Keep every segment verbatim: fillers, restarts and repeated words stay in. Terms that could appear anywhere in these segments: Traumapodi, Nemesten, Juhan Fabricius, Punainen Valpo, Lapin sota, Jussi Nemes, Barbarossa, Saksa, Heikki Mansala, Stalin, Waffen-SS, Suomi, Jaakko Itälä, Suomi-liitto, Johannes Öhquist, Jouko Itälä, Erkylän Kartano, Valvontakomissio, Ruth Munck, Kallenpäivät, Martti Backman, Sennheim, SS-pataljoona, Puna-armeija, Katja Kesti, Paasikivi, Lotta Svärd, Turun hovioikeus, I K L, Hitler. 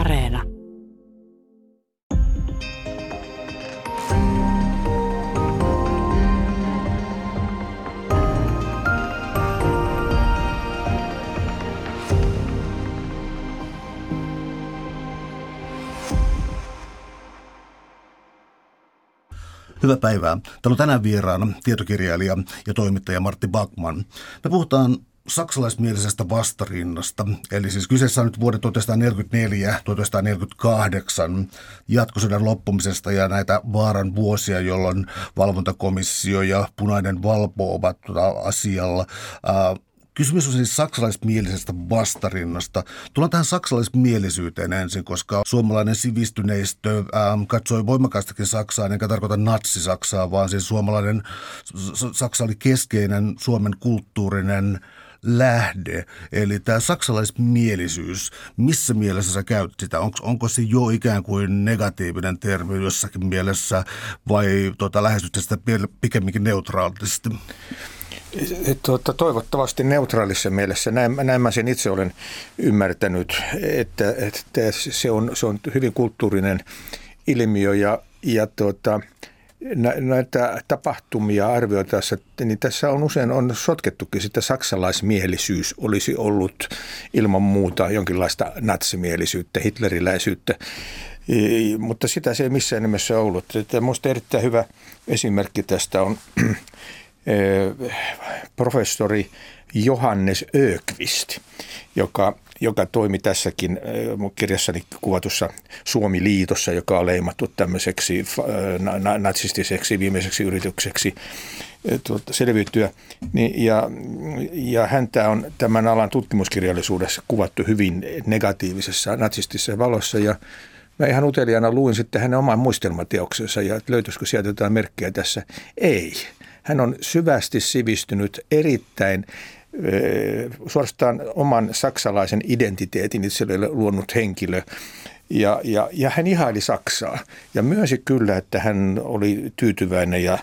Areena. Hyvää päivää. Täällä on tänään vieraana tietokirjailija ja toimittaja Martti Backman. Me puhutaan saksalaismielisestä vastarinnasta, eli siis kyseessä on nyt vuodet tuhatyhdeksänsataaneljäkymmentäneljä tuhatyhdeksänsataaneljäkymmentäkahdeksan jatkosodan loppumisesta ja näitä vaaran vuosia, jolloin valvontakomissio ja punainen valpo ovat asialla. Kysymys on siis saksalaismielisestä vastarinnasta. Tullaan tähän saksalaismielisyyteen ensin, koska suomalainen sivistyneistö äm, katsoi voimakastakin Saksaa, enkä tarkoita natsi-Saksaa, vaan siis suomalainen Saksa oli keskeinen Suomen kulttuurinen lähde. Eli tämä saksalaismielisyys, missä mielessä sä käytät sitä? Onko, onko se jo ikään kuin negatiivinen termi jossakin mielessä vai tota, lähestytkö sitä pikemminkin neutraalisesti? Tuota, toivottavasti neutraalissa mielessä. Näin, näin mä sen itse olen ymmärtänyt, että, että se, on, se on hyvin kulttuurinen ilmiö ja, ja tuota, näitä tapahtumia arvioitaessa, niin tässä on usein on sotkettukin, että saksalaismielisyys olisi ollut ilman muuta jonkinlaista natsimielisyyttä, hitleriläisyyttä. I, mutta sitä se ei missään nimessä ollut. Minusta erittäin hyvä esimerkki tästä on professori Johannes Öhquist, joka, joka toimi tässäkin mun kirjassani kuvatussa Suomi-liitossa, joka on leimattu tämmöiseksi natsistiseksi viimeiseksi yritykseksi selviytyä. Ja, ja häntä on tämän alan tutkimuskirjallisuudessa kuvattu hyvin negatiivisessa natsistisessa valossa ja mä ihan uteliaana luin sitten hänen oman muistelmateoksensa ja löytyisikö sieltä jotain merkkejä tässä. Ei. Hän on syvästi sivistynyt erittäin suorastaan oman saksalaisen identiteetin itselleen luonut henkilö ja, ja, ja hän ihaili Saksaa ja myönsi kyllä, että hän oli tyytyväinen ja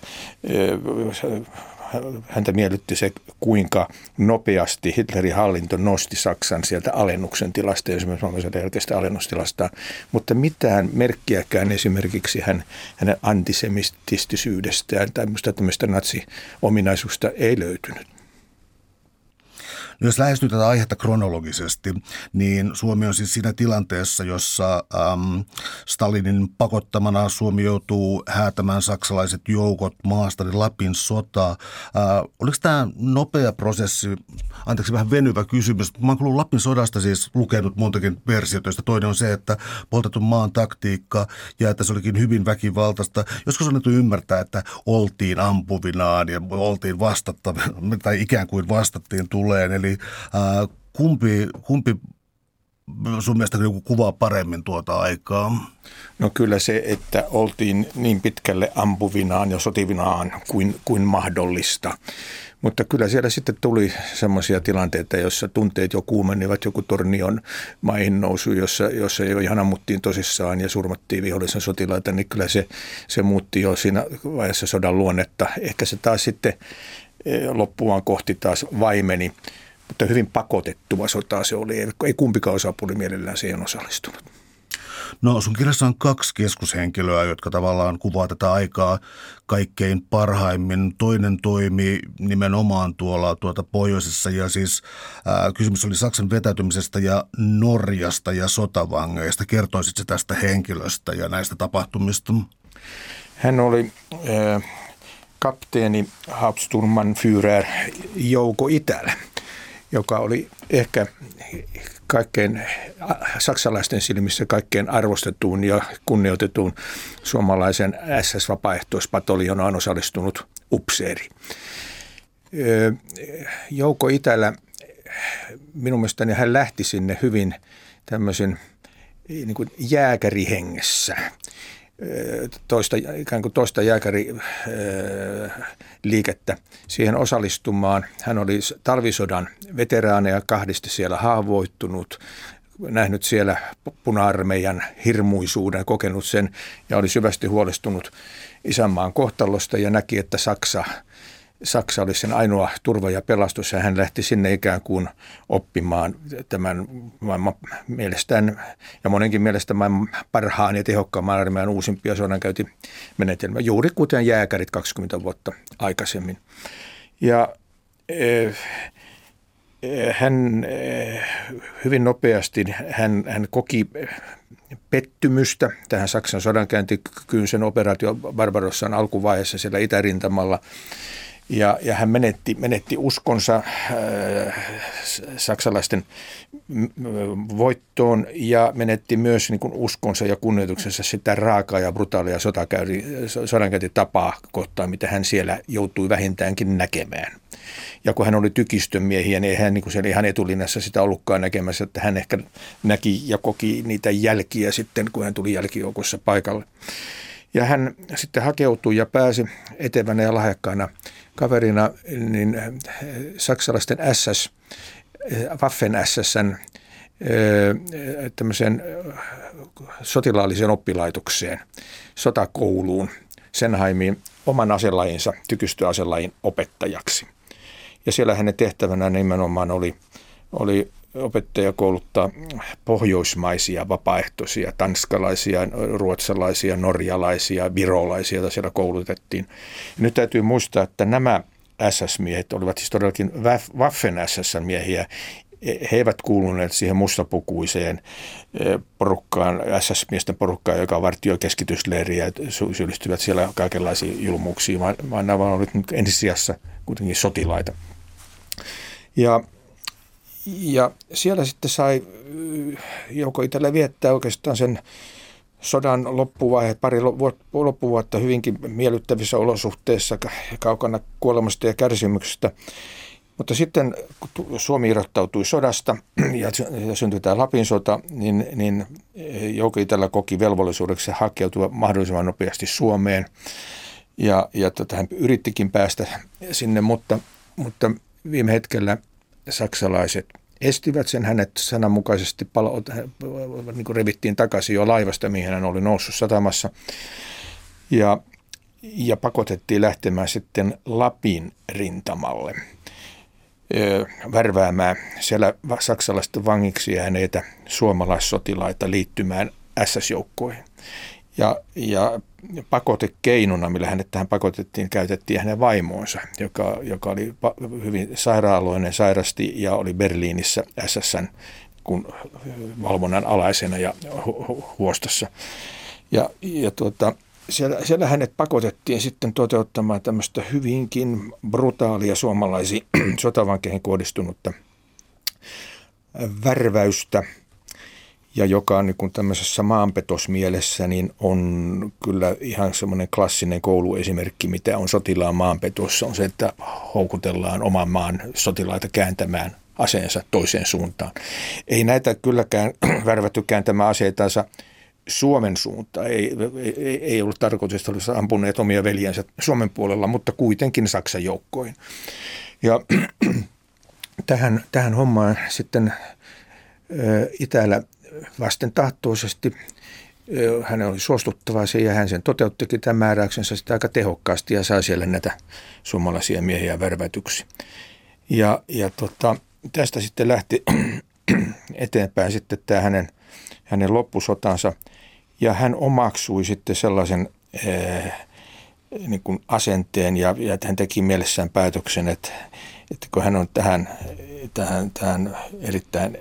häntä miellytti se, kuinka nopeasti Hitlerin hallinto nosti Saksan sieltä alennuksen tilasta, esimerkiksi maailmansodan jälkeistä alennustilasta, mutta mitään merkkiäkään esimerkiksi hän, hänen antisemitistisyydestään tai muista tämmöistä natsiominaisuusta ei löytynyt. Jos lähestyy tätä aihetta kronologisesti, niin Suomi on siis siinä tilanteessa, jossa äm, Stalinin pakottamana Suomi joutuu häätämään saksalaiset joukot maasta, niin Lapin sota. Äh, oliko tämä nopea prosessi, anteeksi vähän venyvä kysymys, mä oon kuullut Lapin sodasta siis lukenut montakin versiota, josta toinen on se, että poltetun maan taktiikka ja että se olikin hyvin väkivaltaista. Joskus on annettu ymmärtää, että oltiin ampuvinaan ja oltiin vastattavina tai ikään kuin vastattiin tuleen, eli kumpi, kumpi sun mielestä joku kuvaa paremmin tuota aikaa? No kyllä se, että oltiin niin pitkälle ampuvinaan ja sotivinaan kuin, kuin mahdollista. Mutta kyllä siellä sitten tuli semmoisia tilanteita, joissa tunteet jo kuumennivat, joku Tornion maihin nousu, jossa, jossa jo ihan ammuttiin tosissaan ja surmattiin vihollisen sotilaita, niin kyllä se, se muutti jo siinä vaiheessa sodan luonnetta. Ehkä se taas sitten loppuaan kohti taas vaimeni, mutta hyvin pakotettua sotaa se oli. Ei kumpikaan osapuoli mielellään siihen osallistunut. No sun kirjassa on kaksi keskushenkilöä, jotka tavallaan kuvaa tätä aikaa kaikkein parhaimmin. Toinen toimi nimenomaan tuolla tuota pohjoisessa ja siis ää, kysymys oli Saksan vetäytymisestä ja Norjasta ja sotavangeista. Kertoisitko tästä henkilöstä ja näistä tapahtumista? Hän oli Äh... kapteeni Hauptsturmannführer Jouko Itälä, joka oli ehkä kaikkein saksalaisten silmissä kaikkein arvostetuun ja kunnioitetun suomalaisen S S-vapaaehtoispataljoonaan osallistunut upseeri. Jouko Itälä, minun mielestäni hän lähti sinne hyvin tämmöisen niin kuin jääkärihengessä. Toista, ikään kuin toista jääkäriliikettä siihen osallistumaan. Hän oli talvisodan veteraaneja, kahdesti siellä haavoittunut, nähnyt siellä puna-armeijan hirmuisuuden, kokenut sen ja oli syvästi huolestunut isänmaan kohtalosta ja näki, että Saksa Saksa oli sen ainoa turva ja pelastus, ja hän lähti sinne ikään kuin oppimaan tämän maailman mielestään ja monenkin mielestä maailman parhaan ja tehokkaamman armeijan uusimpia sodankäyntimenetelmä, juuri kuten jääkärit kaksikymmentä vuotta aikaisemmin. Ja eh, eh, hän eh, hyvin nopeasti hän, hän koki pettymystä tähän Saksan sodankäyntikykyyn sen operaatio Barbarossan alkuvaiheessa siellä itärintamalla. Ja, ja hän menetti, menetti uskonsa äh, saksalaisten voittoon ja menetti myös niin kuin uskonsa ja kunnioituksensa sitä raakaa ja brutaalia sodankäyntitapaa kohtaan, mitä hän siellä joutui vähintäänkin näkemään. Ja kun hän oli tykistömiehiä, niin hän niin kuin siellä ihan etulinnassa sitä ollutkaan näkemässä, että hän ehkä näki ja koki niitä jälkiä sitten, kun hän tuli jälkijoukossa paikalle. Ja hän sitten hakeutui ja pääsi etevänä ja lahjakkaana kaverina niin saksalaisten S S, Waffen-S S:n tämmöiseen sotilaalliseen oppilaitokseen, sotakouluun, Sennheimiin, oman aselajinsa, tykistöaselajin opettajaksi. Ja siellä hänen tehtävänä nimenomaan oli, oli opettaja kouluttaa pohjoismaisia vapaaehtoisia, tanskalaisia, ruotsalaisia, norjalaisia, virolaisia, joita siellä koulutettiin. Ja nyt täytyy muistaa, että nämä S S-miehet olivat siis todellakin Waffen-S S-miehiä. He eivät kuuluneet siihen mustapukuiseen porukkaan, S S-miesten porukkaan, joka vartioi keskitysleiriä ja syyllistyvät siellä kaikenlaisiin julmuuksiin, vaan nämä olivat nyt ensisijassa kuitenkin sotilaita. Ja Ja siellä sitten sai Jouko Itälä viettää oikeastaan sen sodan loppuvaihe, pari loppuvuotta hyvinkin miellyttävissä olosuhteissa, kaukana kuolemasta ja kärsimyksestä. Mutta sitten kun Suomi irrottautui sodasta ja syntyi tämä Lapin sota, niin, niin Jouko Itälä koki velvollisuudeksi hakeutua mahdollisimman nopeasti Suomeen. Ja, ja tota, hän yrittikin päästä sinne, mutta, mutta viime hetkellä saksalaiset estivät sen, hänet sananmukaisesti palo, niin kuin revittiin takaisin jo laivasta, mihin hän oli noussut satamassa, ja, ja pakotettiin lähtemään sitten Lapin rintamalle öö, värväämään siellä saksalaisten vangiksi jääneitä suomalaissotilaita liittymään S S-joukkoihin. Ja, ja pakotekeinona, millä hänet tähän pakotettiin, käytettiin hänen vaimoonsa, joka, joka oli hyvin sairaaloinen, sairasti ja oli Berliinissä S S:n kun valvonnan alaisena ja huostossa. Ja, ja tuota, siellä, siellä hänet pakotettiin sitten toteuttamaan tämmöistä hyvinkin brutaalia suomalaisiin sotavankeihin kohdistunutta värväystä, ja joka niin kuin tämmöisessä maanpetosmielessä niin on kyllä ihan semmoinen klassinen kouluesimerkki, mitä on sotilaan maanpetossa, on se, että houkutellaan oman maan sotilaita kääntämään aseensa toiseen suuntaan. Ei näitä kylläkään värvätty kääntämään aseitansa Suomen suuntaan. Ei, ei, ei ollut tarkoitus, että olisi ampuneet omia veljensä Suomen puolella, mutta kuitenkin Saksan joukkoihin. Ja tähän, tähän hommaan sitten Itälä vastentahtoisesti hänen oli suostuttava siihen, ja hän sen toteuttikin tämän määräyksensä sitä aika tehokkaasti ja sai siellä näitä suomalaisia miehiä värvätyksi. Ja, ja tota, tästä sitten lähti eteenpäin sitten tämä hänen, hänen loppusotansa, ja hän omaksui sitten sellaisen ee, niin kuin asenteen ja, ja hän teki mielessään päätöksen, että, että kun hän on tähän, tähän, tähän erittäin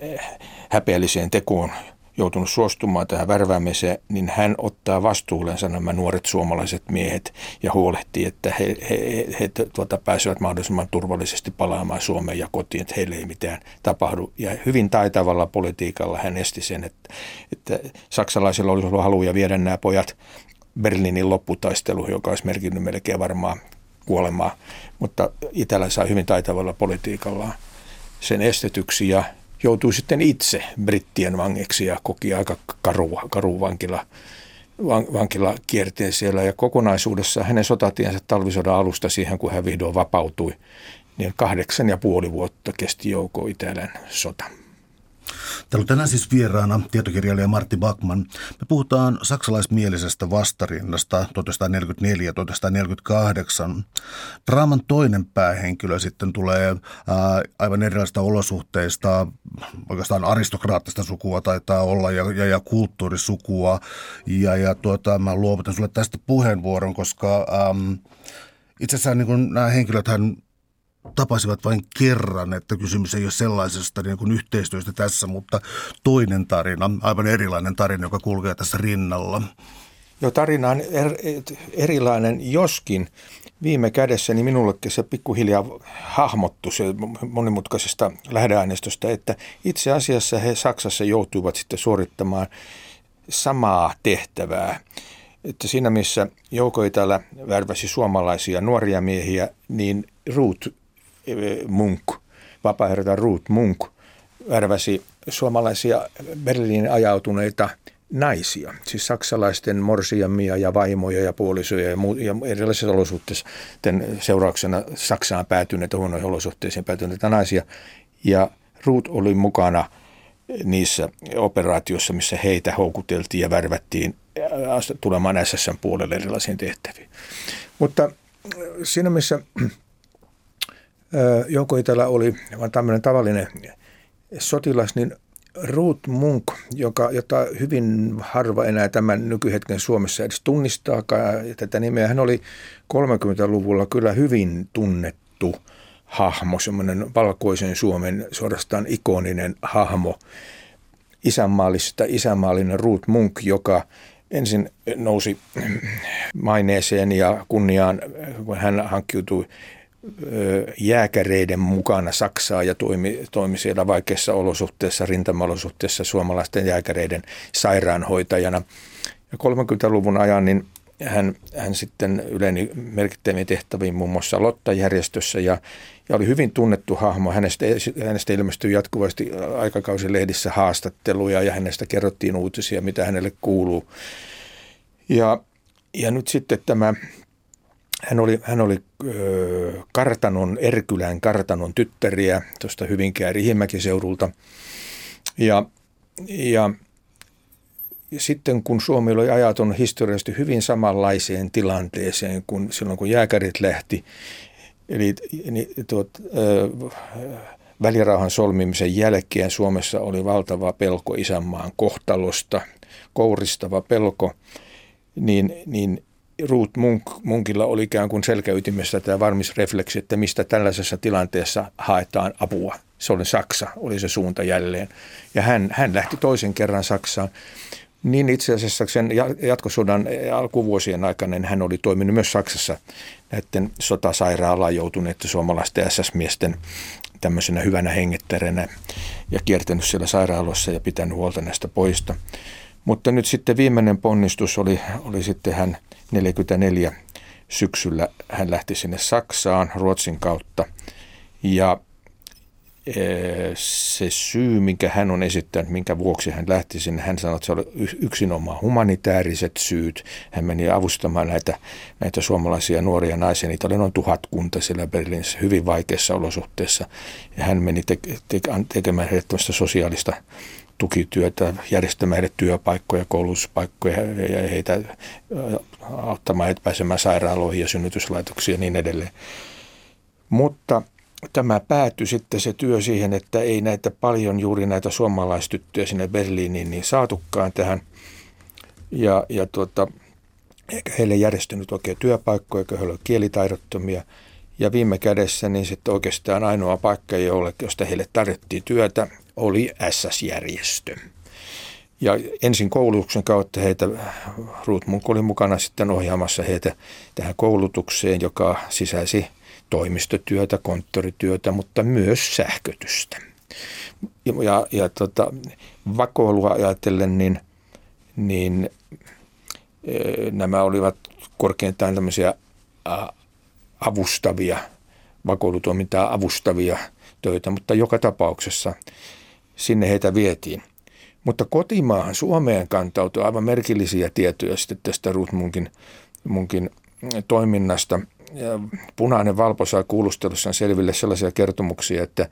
häpeälliseen tekoon joutunut suostumaan tähän värväämiseen, niin hän ottaa vastuullensa nämä nuoret suomalaiset miehet ja huolehtii, että he, he, he tuota, pääsevät mahdollisimman turvallisesti palaamaan Suomeen ja kotiin, että heille ei mitään tapahdu. Ja hyvin taitavalla politiikalla hän esti sen, että, että saksalaisilla olisi ollut haluja viedä nämä pojat Berliinin lopputaistelu, joka olisi merkinnyt melkein varmaan kuolemaa, mutta Itälä sai hyvin taitavalla politiikallaan sen estetyksi ja joutui sitten itse brittien vangiksi ja koki aika karua, karua vankila, van, vankilakierteen siellä. Ja kokonaisuudessa hänen sotatiensä talvisodan alusta siihen, kun hän vihdoin vapautui, niin kahdeksan ja puoli vuotta kesti Jouko Itälän sota. Täällä on tänään siis vieraana tietokirjailija Martti Backman. Me puhutaan saksalaismielisestä vastarinnasta tuhatneljäkymmentäneljä tuhatneljäkymmentäkahdeksan. Draaman toinen päähenkilö sitten tulee ää, aivan erilaisista olosuhteista, oikeastaan aristokraattista sukua taitaa olla ja, ja, ja kulttuurisukua. Ja, ja tuota, mä luovutan sulle tästä puheenvuoron, koska äm, itse asiassa niin kun nämä henkilöthän tapasivat vain kerran, että kysymys ei ole sellaisesta niin kuin yhteistyöstä tässä, mutta toinen tarina, aivan erilainen tarina, joka kulkee tässä rinnalla. Joo, tarina on er, erilainen, joskin viime kädessä niin minullekin se pikkuhiljaa hahmottui se monimutkaisesta lähdeaineistosta, että itse asiassa he Saksassa joutuivat sitten suorittamaan samaa tehtävää. Että siinä missä Jouko Itälä värväsi suomalaisia nuoria miehiä, niin Ruth Munck, vapaaherta Ruth Munck, värväsi suomalaisia Berliinin ajautuneita naisia, siis saksalaisten morsiamia ja vaimoja ja puolisoja ja, mu- ja erilaisissa olosuhteissa seurauksena Saksaan päätyneitä, huonoihin olosuhteisiin päätyneitä naisia. Ja Ruth oli mukana niissä operaatioissa, missä heitä houkuteltiin ja värvättiin tulemaan S S:n puolelle erilaisiin tehtäviin. Mutta siinä missä Jouko Itälä oli vaan tämmöinen tavallinen sotilas, niin Ruth Munck, joka, jota hyvin harva enää tämän nykyhetken Suomessa edes tunnistaakaan tätä nimeä, hän oli kolmekymmentäluvulla kyllä hyvin tunnettu hahmo, semmoinen valkoisen Suomen suorastaan ikoninen hahmo, isänmaallisesta isänmaallinen Ruth Munck, joka ensin nousi maineeseen ja kunniaan, kun hän hankkiutui jääkäreiden mukana Saksaa ja toimi, toimi siellä vaikeissa olosuhteissa, rintamaolosuhteissa suomalaisten jääkäreiden sairaanhoitajana. Ja kolmekymmentäluvun ajan niin hän, hän sitten yleni merkittäviin tehtäviin muun muassa Lotta-järjestössä ja, ja oli hyvin tunnettu hahmo. Hänestä, hänestä ilmestyi jatkuvasti aikakausilehdissä haastatteluja ja hänestä kerrottiin uutisia, mitä hänelle kuuluu. Ja, ja nyt sitten tämä... Hän oli, hän oli Kartanon, Erkylän Kartanon tyttäriä tuosta Hyvinkään Riihimäki-seudulta. Ja, ja, ja sitten kun Suomi oli ajaton historiallisesti hyvin samanlaiseen tilanteeseen kuin silloin, kun jääkärit lähti, eli niin, tuot, ö, välirauhan solmimisen jälkeen Suomessa oli valtava pelko isänmaan kohtalosta, kouristava pelko, niin, niin Ruth Munck, Munkilla oli ikään kuin selkäytimessä tämä varmis refleksi, että mistä tällaisessa tilanteessa haetaan apua. Se oli Saksa, oli se suunta jälleen. Ja hän, hän lähti toisen kerran Saksaan. Niin itse asiassa sen jatkosodan alkuvuosien aikana niin hän oli toiminut myös Saksassa näiden sotasairaalaan joutuneiden suomalaisten S S-miesten tämmöisenä hyvänä hengettäränä ja kiertänyt siellä sairaaloissa ja pitänyt huolta näistä poista. Mutta nyt sitten viimeinen ponnistus oli, oli sitten hän neljäkymmentäneljä syksyllä. Hän lähti sinne Saksaan Ruotsin kautta ja se syy, minkä hän on esittänyt, minkä vuoksi hän lähti sinne, hän sanoi, että se oli yksinomaan humanitääriset syyt. Hän meni avustamaan näitä, näitä suomalaisia nuoria naisia. Niitä oli noin tuhatkunta siellä Berliinissä hyvin vaikeissa olosuhteissa ja hän meni te- te- tekemään herättämästä sosiaalista tukityötä, järjestämään heille työpaikkoja, koulutuspaikkoja ja heitä auttamaan heitä pääsemään sairaaloihin ja synnytyslaitoksiin ja niin edelleen. Mutta tämä päätyi sitten se työ siihen, että ei näitä paljon juuri näitä suomalaistyttöjä sinne Berliiniin niin saatukaan tähän. Ja, ja tuota, eikä heille järjestynyt oikein työpaikkoja, eikä heillä ole kielitaidottomia. Ja viime kädessä niin sitten oikeastaan ainoa paikka, jolle, josta heille tarjottiin työtä, oli S S-järjestö. Ja ensin koulutuksen kautta heitä, Ruth Munck oli mukana sitten ohjaamassa heitä tähän koulutukseen, joka sisäisi toimistotyötä, konttorityötä, mutta myös sähkötystä. Ja, ja tota, vakoilua ajatellen, niin, niin e, nämä olivat korkeintaan tämmöisiä a, avustavia, vakoilutoimintaa avustavia töitä, mutta joka tapauksessa sinne heitä vietiin. Mutta kotimaahan Suomeen kantautui aivan merkillisiä tietoja sitten tästä Ruth Munckin, Munckin toiminnasta. Ja Punainen Valpo sai kuulustelussaan selville sellaisia kertomuksia, että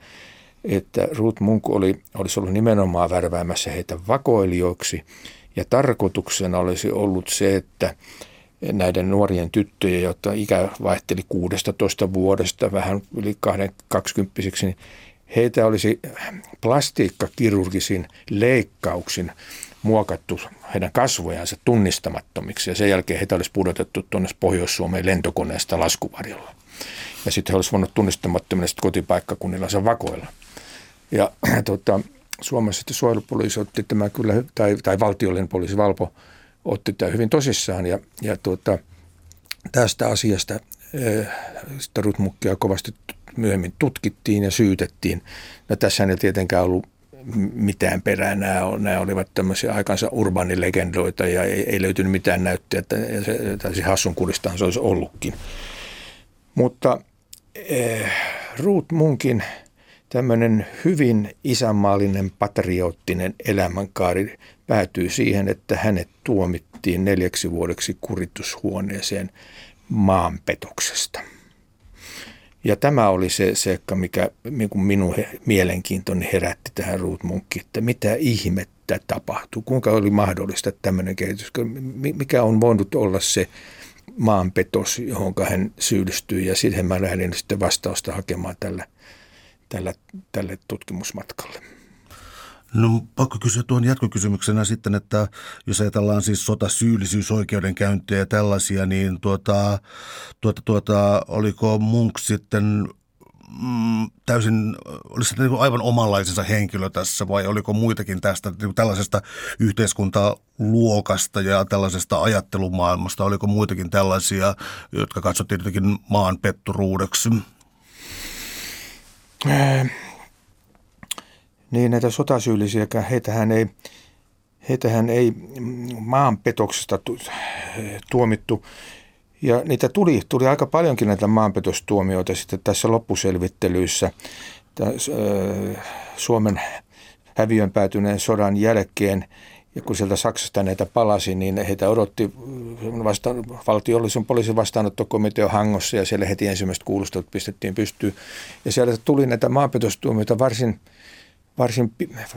että Ruth Munck oli, olisi ollut nimenomaan värväämässä heitä vakoilijoiksi, ja tarkoituksena olisi ollut se, että näiden nuorien tyttöjen, jotta ikä vaihteli kuudestatoista vuodesta vähän yli kaksikymmentä, niin heitä olisi plastiikkakirurgisin leikkauksin muokattu heidän kasvojansa tunnistamattomiksi, ja sen jälkeen heitä olisi pudotettu tuonne Pohjois-Suomeen lentokoneesta laskuvarjolla. Ja sitten he olisivat voineet tunnistamattomia kotipaikkakunnillansa vakoilla. Ja tuota, Suomessa sitten suojelupoliisi otti tämä kyllä, tai, tai valtiollinen poliisi Valpo otti tämä hyvin tosissaan, ja, ja tuota, tästä asiasta äh, sitä Ruth Munckia kovasti myöhemmin tutkittiin ja syytettiin. No tässä ei tietenkään ollut mitään perää. Nämä olivat tämmöisiä aikansa urbaanilegendoita ja ei, ei löytynyt mitään näyttöä, että se hassun kulistaan se olisi ollutkin. Mutta eh, Ruth Munckin tämmöinen hyvin isänmaallinen, patriottinen elämänkaari päätyy siihen, että hänet tuomittiin neljäksi vuodeksi kuritushuoneeseen maanpetoksesta. Ja tämä oli se seikka, mikä minun mielenkiintoni herätti tähän Ruth Munckiin, että mitä ihmettä tapahtui, kuinka oli mahdollista tämmöinen kehitys, mikä on voinut olla se maanpetos, johon hän syyllistyy, ja siihen mä lähdin sitten vastausta hakemaan tällä, tällä, tälle tutkimusmatkalle. No pakko kysyä tuon jatkokysymyksenä sitten, että jos ajatellaan siis sotasyyllisyysoikeudenkäyntiä ja tällaisia, niin tuota, tuota, tuota, oliko Munck sitten mm, täysin, olisi niin kuin aivan omanlaisensa henkilö tässä vai oliko muitakin tästä niin kuin tällaisesta yhteiskuntaluokasta ja tällaisesta ajattelumaailmasta, oliko muitakin tällaisia, jotka katsottiin jotenkin maanpetturuudeksi? Äh. Niin näitä sotasyyllisiäkään, heitähän ei, heitähän ei maanpetoksesta tuomittu. Ja niitä tuli, tuli aika paljonkin näitä maanpetostuomioita sitten tässä loppuselvittelyissä. Tässä, äh, Suomen häviön päätyneen sodan jälkeen, ja kun sieltä Saksasta näitä palasi, niin heitä odotti vasta, valtiollisen poliisin vastaanottokomiteo Hangossa, ja siellä heti ensimmäiset kuulustelut pistettiin pystyyn. Ja siellä tuli näitä maanpetostuomioita varsin... varsin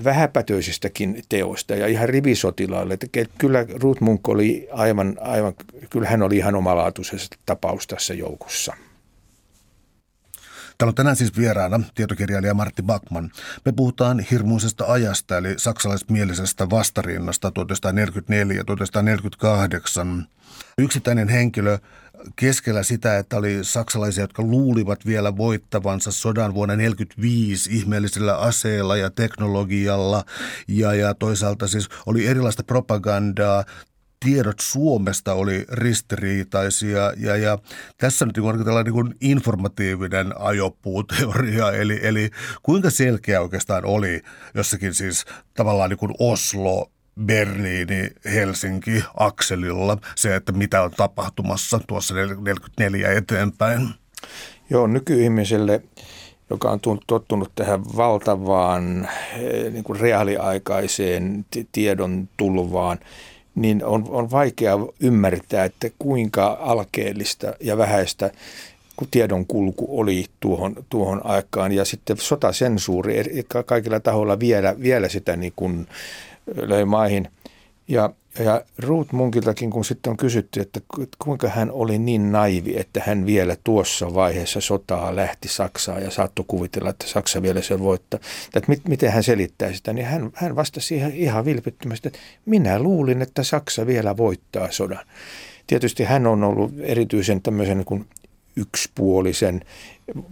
vähäpätöisistäkin teoista ja ihan rivisotilaille. Että kyllä Ruth Munck oli aivan, aivan, kyllä hän oli ihan omalaatuisessa tapaus tässä joukossa. Täällä on tänään siis vieraana tietokirjailija Martti Backman. Me puhutaan hirmuisesta ajasta, eli saksalaismielisestä vastarinnasta tuhatyhdeksänsataaneljäkymmentäneljä tuhatyhdeksänsataaneljäkymmentäkahdeksan. Yksittäinen henkilö keskellä sitä, että oli saksalaisia, jotka luulivat vielä voittavansa sodan vuonna tuhatyhdeksänsataaneljäkymmentäviisi ihmeellisellä aseella ja teknologialla. Ja, ja toisaalta siis oli erilaista propagandaa. Tiedot Suomesta oli ristiriitaisia ja, ja tässä nyt on tällainen niin informatiivinen ajopuuteoria, eli, eli kuinka selkeä oikeastaan oli jossakin siis tavallaan niin Oslo, Berliini, Helsinki, akselilla se, että mitä on tapahtumassa tuossa neljäkymmentäneljä eteenpäin? Joo, nykyihmiselle, joka on tottunut tähän valtavaan niin kuin reaaliaikaiseen tiedon tulvaan, niin on, on vaikea ymmärtää, että kuinka alkeellista ja vähäistä tiedonkulku oli tuohon, tuohon aikaan. Ja sitten sotasensuuri kaikilla tahoilla vielä, vielä sitä niin kuin löi maihin. Ja, ja Ruth Munckiltakin, kun sitten on kysytty, että kuinka hän oli niin naivi, että hän vielä tuossa vaiheessa sotaa lähti Saksaan ja saattoi kuvitella, että Saksa vielä sen voittaa. Että mit, miten hän selittää sitä, niin hän, hän vastasi ihan, ihan vilpittömästi, että minä luulin, että Saksa vielä voittaa sodan. Tietysti hän on ollut erityisen tämmöisen niin kuin yksipuolisen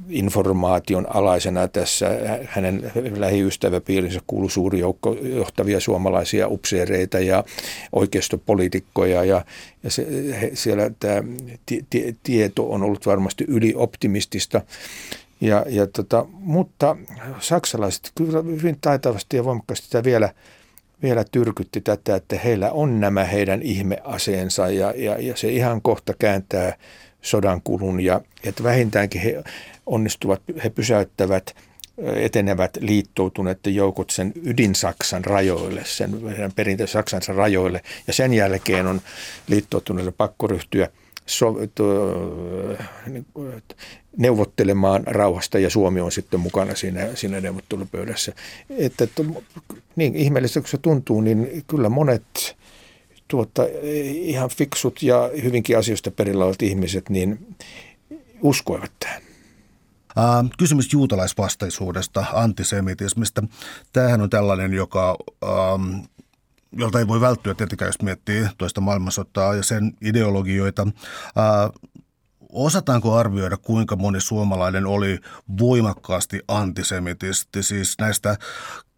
informaation alaisena tässä. Hänen lähiystäväpiirinsä kuului suuri joukko johtavia suomalaisia upseereita ja oikeistopoliitikkoja, ja, ja se, he, siellä tämä tie, tie, tieto on ollut varmasti ylioptimistista. Ja, ja tota, mutta saksalaiset kyllä hyvin taitavasti ja voimakkaasti sitä vielä Vielä tyrkytti tätä, että heillä on nämä heidän ihmeaseensa ja, ja, ja se ihan kohta kääntää sodan kulun. Ja että vähintäänkin he onnistuvat, he pysäyttävät, etenevät liittoutuneiden joukot sen ydin-Saksan rajoille, sen perinteisen Saksansa rajoille. Ja sen jälkeen on liittoutuneiden pakko ryhtyä so, to, neuvottelemaan rauhasta, ja Suomi on sitten mukana siinä, siinä neuvottelupöydässä. Että, to, niin ihmeellistä kuin se tuntuu, niin kyllä monet tuota, ihan fiksut ja hyvinkin asioista perillä olevat ihmiset niin uskoivat tähän. Kysymys juutalaisvastaisuudesta, antisemitismistä. Tämähän on tällainen, joka, ähm, jolta ei voi välttyä tietenkään, jos miettii toista maailmansotaa ja sen ideologioita. Äh, osataanko arvioida, kuinka moni suomalainen oli voimakkaasti antisemitisti? Siis näistä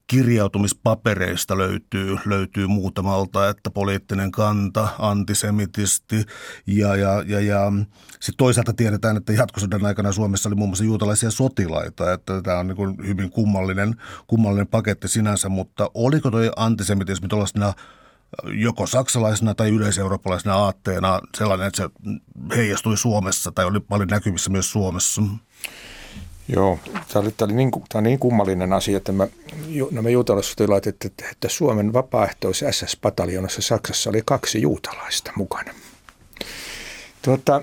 kirjautumispapereista löytyy, löytyy muutamalta, että poliittinen kanta, antisemitisti ja, ja, ja, ja. Sitten toisaalta tiedetään, että jatkosodan aikana Suomessa oli muun muassa juutalaisia sotilaita, että tämä on niin kuin hyvin kummallinen, kummallinen paketti sinänsä, mutta oliko tuo antisemitismi tuollaisena joko saksalaisena tai yleiseurooppalaisena aatteena sellainen, että se heijastui Suomessa tai oli paljon näkyvissä myös Suomessa? Joo, tämä oli, tämä oli, niin, tämä oli niin kummallinen asia, että mä, nämä juutalaissotilaat, että, että Suomen vapaaehtois-äs äs -pataljoonassa Saksassa oli kaksi juutalaista mukana. Tuota,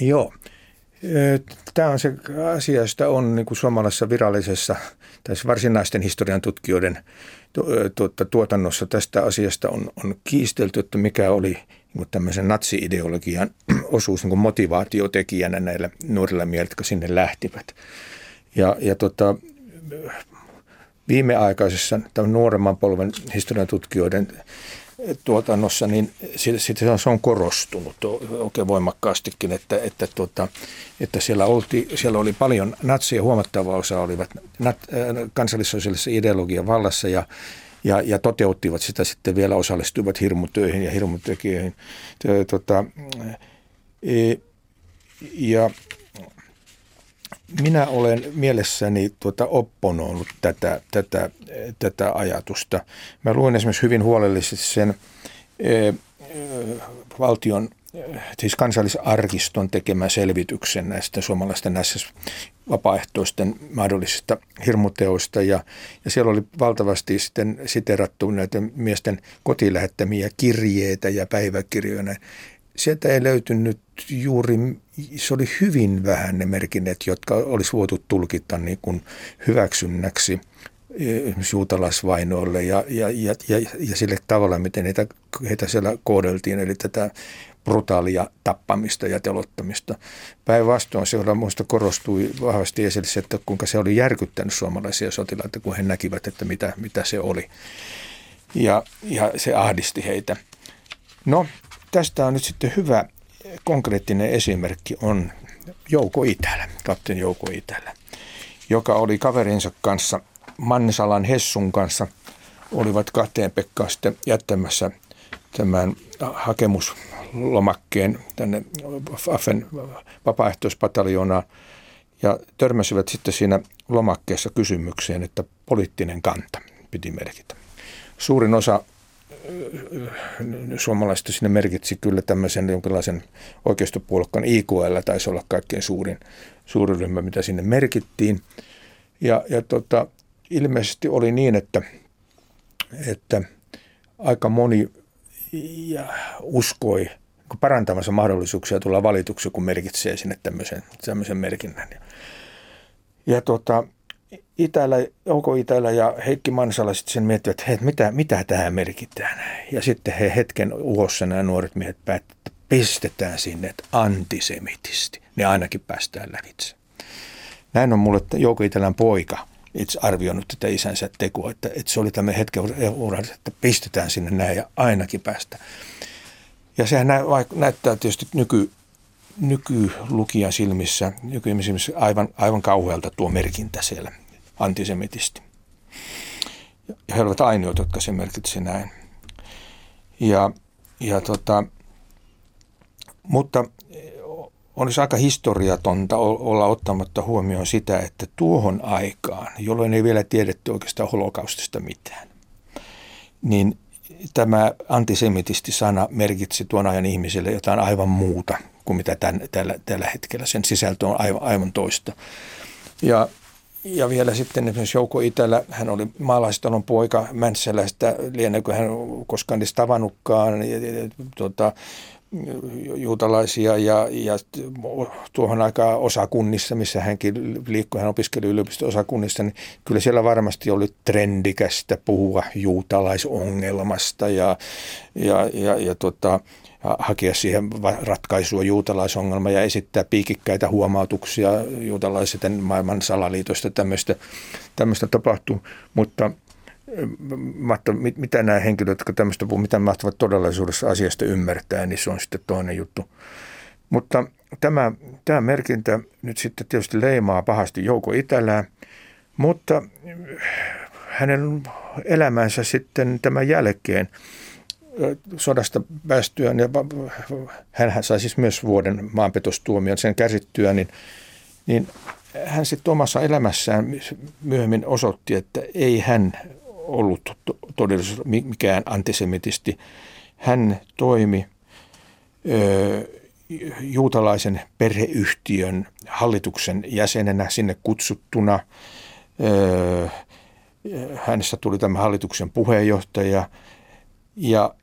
joo, tämä on se asia, josta on niin kuin suomalaisessa virallisessa, tässä varsinaisten historian tutkijoiden tuota, tuotannossa tästä asiasta on, on kiistelty, että mikä oli tämmöisen natsi-ideologian osuus niin kuin motivaatiotekijänä näillä nuorilla miehillä, jotka sinne lähtivät. Ja, ja tota, viimeaikaisessa tämän nuoremman polven historian tutkijoiden tuotannossa, niin siitä se on korostunut oikein voimakkaastikin, että, että, tuota, että siellä, olti, siellä oli paljon natsia, huomattava osa olivat nat, kansallissosiaalisen ideologian vallassa ja Ja, ja toteuttivat sitä sitten vielä, osallistuivat hirmutöihin ja hirmutekijöihin. Tota, e, ja minä olen mielessäni tuota opponoinut tätä, tätä, tätä ajatusta. Mä luin esimerkiksi hyvin huolellisesti sen e, e, valtion, siis kansallisarkiston tekemän selvityksen näistä suomalaisten näissä vapaaehtoisten mahdollisista hirmuteoista, ja, ja siellä oli valtavasti sitten siterattu näitä miesten kotilähettämiä kirjeitä ja päiväkirjoja. Sieltä ei löytynyt juuri, se oli hyvin vähän ne merkinnät, jotka olisi voitu tulkita niin kuin hyväksynnäksi juutalaisvainoille ja, ja, ja, ja, ja sille tavalla, miten heitä, heitä siellä kohdeltiin, eli tätä brutaalia tappamista ja telottamista. Päinvastoin se minusta korostui vahvasti esille, että kuinka se oli järkyttänyt suomalaisia sotilaita, kun he näkivät, että mitä, mitä se oli. Ja, ja se ahdisti heitä. No, tästä on nyt sitten hyvä konkreettinen esimerkki on Jouko Itälä, kapteeni Jouko Itälä, joka oli kaverinsa kanssa, Mansalan Hessun kanssa, olivat kahteen Pekkaan sitten jättämässä tämän hakemuslomakkeen tänne Waffen vapaaehtoispataljoonaan ja törmäsivät sitten siinä lomakkeessa kysymykseen, että poliittinen kanta piti merkitä. Suurin osa suomalaisista sinne merkitsi kyllä tämmöisen jonkinlaisen oikeistopuolukkaan, I K L taisi olla kaikkein suurin, suurin ryhmä, mitä sinne merkittiin. Ja, ja tota, ilmeisesti oli niin, että, että aika moni ja uskoi parantamassa mahdollisuuksia tulla valituksi, kun merkitsee sinne tämmöisen, tämmöisen merkinnän. Ja tuota, Itälä, Jouko Itälä ja Heikki Mansala sitten sen miettivät, että mitä, mitä tähän merkitään. Ja sitten he hetken uhossa nämä nuoret miehet päättivät, että pistetään sinne, että antisemitisti. Ne ainakin päästään lävitse. Näin on mulle Jouko Itälän poika itse arvioinut tätä isänsä tekoa, että, että se oli tämmöinen hetken urahdus, että pistetään sinne näin ja ainakin päästä. Ja sehän nä, näyttää tietysti nyky, nykylukijan silmissä, nykyihmisen silmissä aivan, aivan kauhealta tuo merkintä siellä, antisemitisti. Ja he olivat ainoita, jotka se merkitsi näin. Ja, ja tota, mutta olisi aika historiatonta olla ottamatta huomioon sitä, että tuohon aikaan, jolloin ei vielä tiedetty oikeastaan holokaustista mitään, niin tämä antisemitisti-sana merkitsi tuon ajan ihmisille jotain aivan muuta kuin mitä tämän, tällä, tällä hetkellä. Sen sisältö on aivan, aivan toista. Ja, ja vielä sitten esimerkiksi Jouko Itälä, hän oli maalaistalon poika Mäntsälästä, lienekö hän koskaan edes tavannutkaan, ja, ja, tuota, juutalaisia ja, ja tuohon aikaan osakunnissa, missä hänkin liikkui, hän opiskeli yliopisto-osakunnissa, niin kyllä siellä varmasti oli trendikästä puhua juutalaisongelmasta ja, ja, ja, ja tuota, hakea siihen ratkaisua juutalaisongelma ja esittää piikikkäitä huomautuksia juutalaisten maailman salaliitosta. Tämmöistä, tämmöistä tapahtuu, mutta mitä nämä henkilöt, jotka tämmöistä puhuvat, mitä mahtavat todellisuudessa asiasta ymmärtää, niin se on sitten toinen juttu. Mutta tämä, tämä merkintä nyt sitten tietysti leimaa pahasti Jouko Itälää, mutta hänen elämänsä sitten tämän jälkeen sodasta päästyään, ja hän sai siis myös vuoden maanpetostuomion sen käsittyään, niin, niin hän sitten omassa elämässään myöhemmin osoitti, että ei hän ollut todellisuus mikään antisemitisti. Hän toimi ö, juutalaisen perheyhtiön hallituksen jäsenenä, sinne kutsuttuna. Ö, hänestä tuli tämän hallituksen puheenjohtaja ja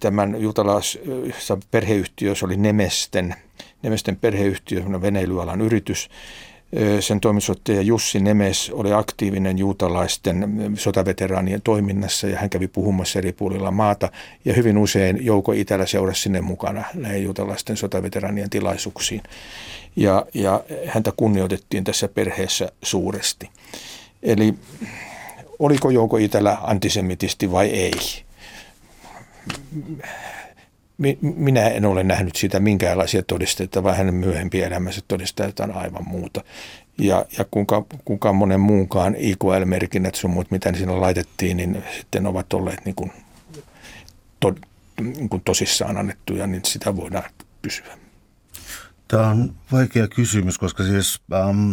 tämän juutalaisen perheyhtiö, se oli Nemesten, Nemesten perheyhtiö, veneilyalan yritys. Sen toimitusjohtaja Jussi Nemes oli aktiivinen juutalaisten sotaveteraanien toiminnassa ja hän kävi puhumassa eri puolilla maata. Ja hyvin usein Jouko Itälä seurasi sinne mukana näihin juutalaisten sotaveteraanien tilaisuuksiin. Ja, ja häntä kunnioitettiin tässä perheessä suuresti. Eli oliko Jouko Itälä antisemitisti vai ei? Minä en ole nähnyt siitä minkäänlaisia todisteita, vaan hänen myöhempi elämänsä todistaa jotain aivan muuta. Ja, ja kuinka, kuinka monen muunkaan I K L-merkinnät sun muut, mitä siinä laitettiin, niin sitten ovat olleet niin kuin to, niin kuin tosissaan annettuja, niin sitä voidaan kysyä. Tämä on vaikea kysymys, koska siis ähm,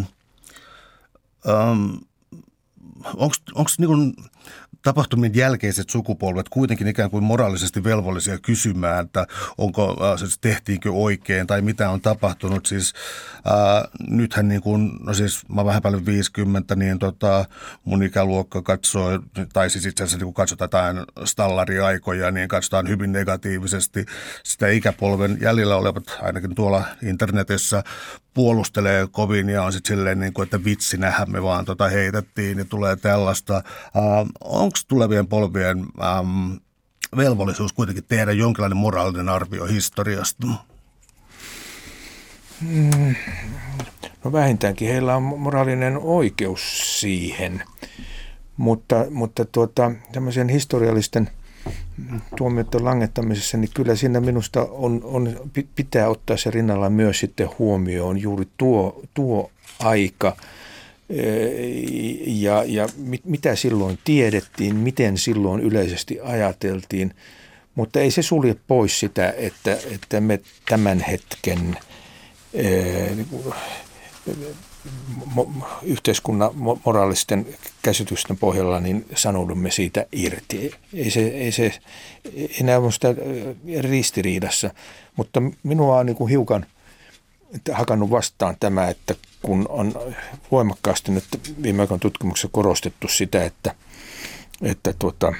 ähm, onko niin kuin tapahtumien jälkeiset sukupolvet kuitenkin ikään kuin moraalisesti velvollisia kysymään, että onko, tehtiinkö oikein tai mitä on tapahtunut. Siis, ää, nythän niin kuin, no siis mä vähän päälle viisikymmentä, niin tota, mun ikäluokka katsoi, tai siis itse asiassa niin kun katsotaan jotain stallariaikoja, niin katsotaan hyvin negatiivisesti. Sitä ikäpolven jäljellä olevat, ainakin tuolla internetissä, puolustelee kovin ja on sitten silleen, niin kuin, että vitsi, nähän me vaan tota heitettiin ja tulee tällaista. Ää, Onko tulevien polvien äm, velvollisuus kuitenkin tehdä jonkinlainen moraalinen arvio historiasta? Mm, no vähintäänkin heillä on moraalinen oikeus siihen, mutta, mutta tuota, tämmöisen historiallisten tuomioiden langettamisessa, niin kyllä siinä minusta on, on, pitää ottaa se rinnalla myös sitten huomioon juuri tuo, tuo aika. Ja, ja mit, mitä silloin tiedettiin, miten silloin yleisesti ajateltiin, mutta ei se sulje pois sitä, että, että me tämän hetken eh, niin kuin, mo, yhteiskunnan moraalisten käsitysten pohjalla niin sanoudumme siitä irti. Ei se, ei se enää ole sitä ristiriidassa, mutta minua on niin kuin hiukan hakannut vastaan tämä, että kun on voimakkaasti nyt viime aikoina tutkimuksessa korostettu sitä, että, että tuota,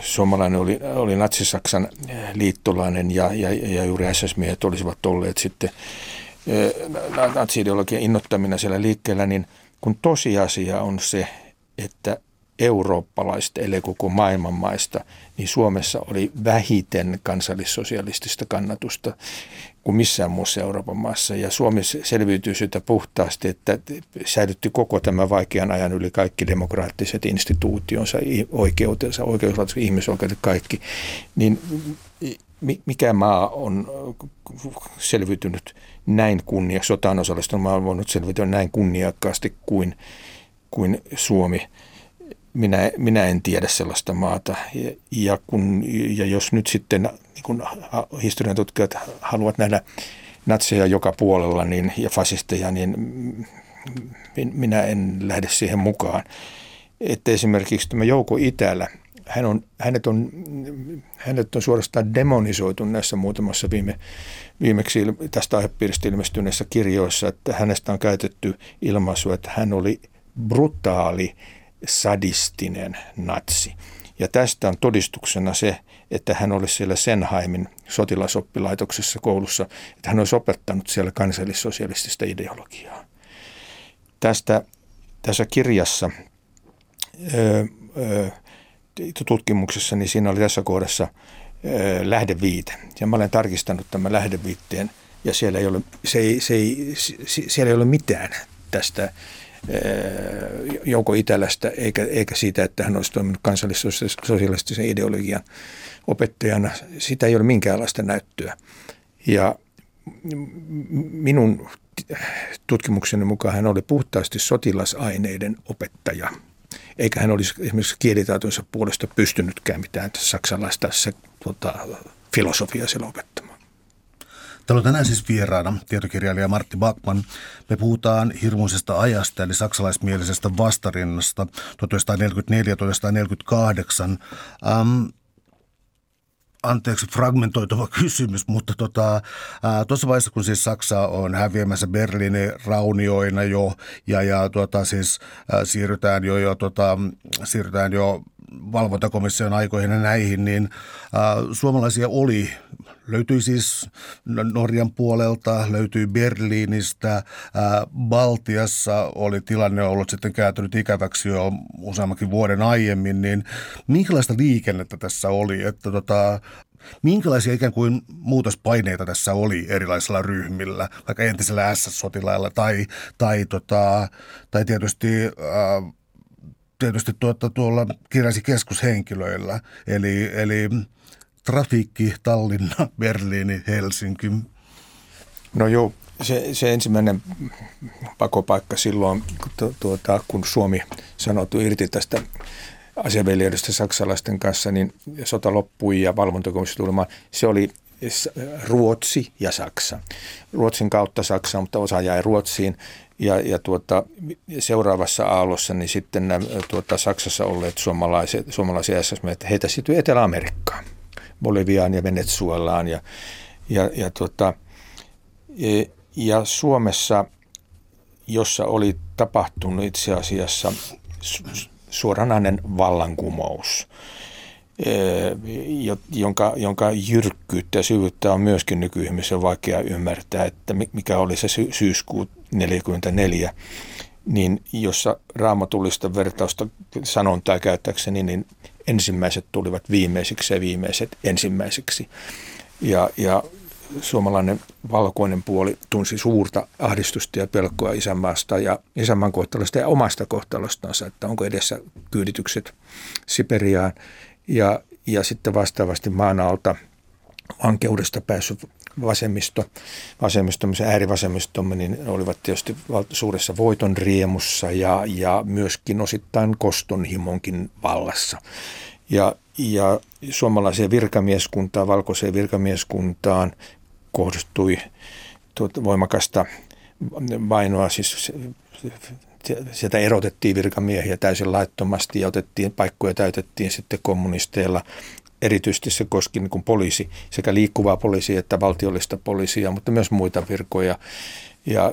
suomalainen oli, oli Natsi-Saksan liittolainen ja, ja, ja juuri S S-miehet olisivat olleet sitten natsi-ideologian innottamina siellä liikkeellä, niin kun tosiasia on se, että eurooppalaista, eli koko maailmanmaista, niin Suomessa oli vähiten kansallissosialistista kannatusta kuin missään muussa Euroopan maassa. Ja Suomi selviytyi siitä puhtaasti, että säilytti koko tämän vaikean ajan yli kaikki demokraattiset instituutionsa, oikeutensa, oikeuslaitokset, ihmisoikeudet, kaikki. Niin mikä maa on selviytynyt näin kunniaksi, sotaan osallistunut maa on voinut selviytyä näin kunniakkaasti kuin, kuin Suomi. Minä, minä en tiedä sellaista maata ja, ja, kun, ja jos nyt sitten niin kun historian tutkijat haluavat nähdä natseja joka puolella niin, ja fasisteja, niin minä en lähde siihen mukaan. Että esimerkiksi tämä Jouko Itälä, hän on, hänet, on, hänet on suorastaan demonisoitu näissä muutamassa viime, viimeksi tästä aihepiiristä ilmestyneissä kirjoissa, että hänestä on käytetty ilmaisua, että hän oli brutaali sadistinen natsi. Ja tästä on todistuksena se, että hän oli siellä Sennheimin sotilasoppilaitoksessa koulussa, että hän olisi opettanut siellä kansallissosialistista ideologiaa. Tästä tässä kirjassa ö, ö, tutkimuksessa, niin siinä oli tässä kohdassa ö, lähdeviite. Ja mä olen tarkistanut tämän lähdeviitteen, ja siellä ei ole, se ei, se ei, se, siellä ei ole mitään tästä Jouko Itälästä, eikä, eikä siitä, että hän olisi toiminut kansallissosialistisen ideologian opettajana. Sitä ei ole minkäänlaista näyttöä. Ja minun tutkimukseni mukaan hän oli puhtaasti sotilasaineiden opettaja, eikä hän olisi esimerkiksi kielitaitonsa puolesta pystynytkään mitään saksalaista se, tota, filosofiaa siellä opettamaan. Täällä on tänään siis vieraana tietokirjailija Martti Backman. Me puhutaan hirmuisesta ajasta, eli saksalaismielisestä vastarinnasta tuhatyhdeksänsataaneljäkymmentäneljä tuhatyhdeksänsataaneljäkymmentäkahdeksan. Ähm, anteeksi, fragmentoituva kysymys, mutta tota, äh, tuossa vaiheessa, kun siis Saksa on häviämässä Berliinin raunioina jo, ja, ja tuota, siis, äh, siirrytään jo, jo, tota, siirrytään jo valvontakomission aikoihin ja näihin, niin äh, suomalaisia oli. Löytyi siis Norjan puolelta, löytyi Berliinistä, Baltiassa oli tilanne ollut sitten kääntynyt ikäväksi jo useammankin vuoden aiemmin, niin minkälaista liikennettä tässä oli, että tota, minkälaisia ikään kuin muutospaineita tässä oli erilaisilla ryhmillä, vaikka entisellä äs äs-sotilailla tai, tai, tota, tai tietysti... Äh, Tietysti tuota, tuolla kirjasi keskushenkilöillä, eli, eli Trafikki, Tallinna, Berliini, Helsinki. No joo, se, se ensimmäinen pakopaikka silloin, tuota, kun Suomi sanoutui irti tästä aseveljellystä saksalaisten kanssa, niin sota loppui ja valvontakomissio tulemaan, se oli Ruotsi ja Saksa. Ruotsin kautta Saksa, mutta osa jäi Ruotsiin. Ja, ja tuota, seuraavassa aallossa niin sitten nämä, tuota, Saksassa olleet suomalaiset, suomalaisia äs äs-miehiä, heitä siirtyi Etelä-Amerikkaan, Boliviaan ja Venezuelaan. Ja, ja, ja, tuota, ja Suomessa, jossa oli tapahtunut itse asiassa suoranainen vallankumous, jonka, jonka jyrkkyyttä ja syvyyttä on myöskin nykyihmisen vaikea ymmärtää, että mikä oli se sy- syyskuu neljäkymmentäneljä, niin jossa raamatullista vertausta sanontaa käyttääkseni, niin ensimmäiset tulivat viimeisiksi ja viimeiset ensimmäiseksi. Ja, ja suomalainen valkoinen puoli tunsi suurta ahdistusta ja pelkoa isänmaasta ja isänmaan kohtalosta ja omasta kohtalostansa, että onko edessä kyyditykset Siperiaan. Ja, ja sitten vastaavasti maan alta vankeudesta päässyt vasemmisto, vasemmisto äärivasemmistomme, niin olivat tietysti suuressa voiton riemussa ja, ja myöskin osittain kostonhimonkin vallassa. Ja, ja suomalaiseen virkamieskuntaan, valkoiseen virkamieskuntaan kohdistui tuota voimakasta vainoa, siis sieltä erotettiin virkamiehiä täysin laittomasti ja otettiin, paikkoja täytettiin sitten kommunisteilla. Erityisesti se koski niin kuin poliisi, sekä liikkuvaa poliisia että valtiollista poliisia, mutta myös muita virkoja ja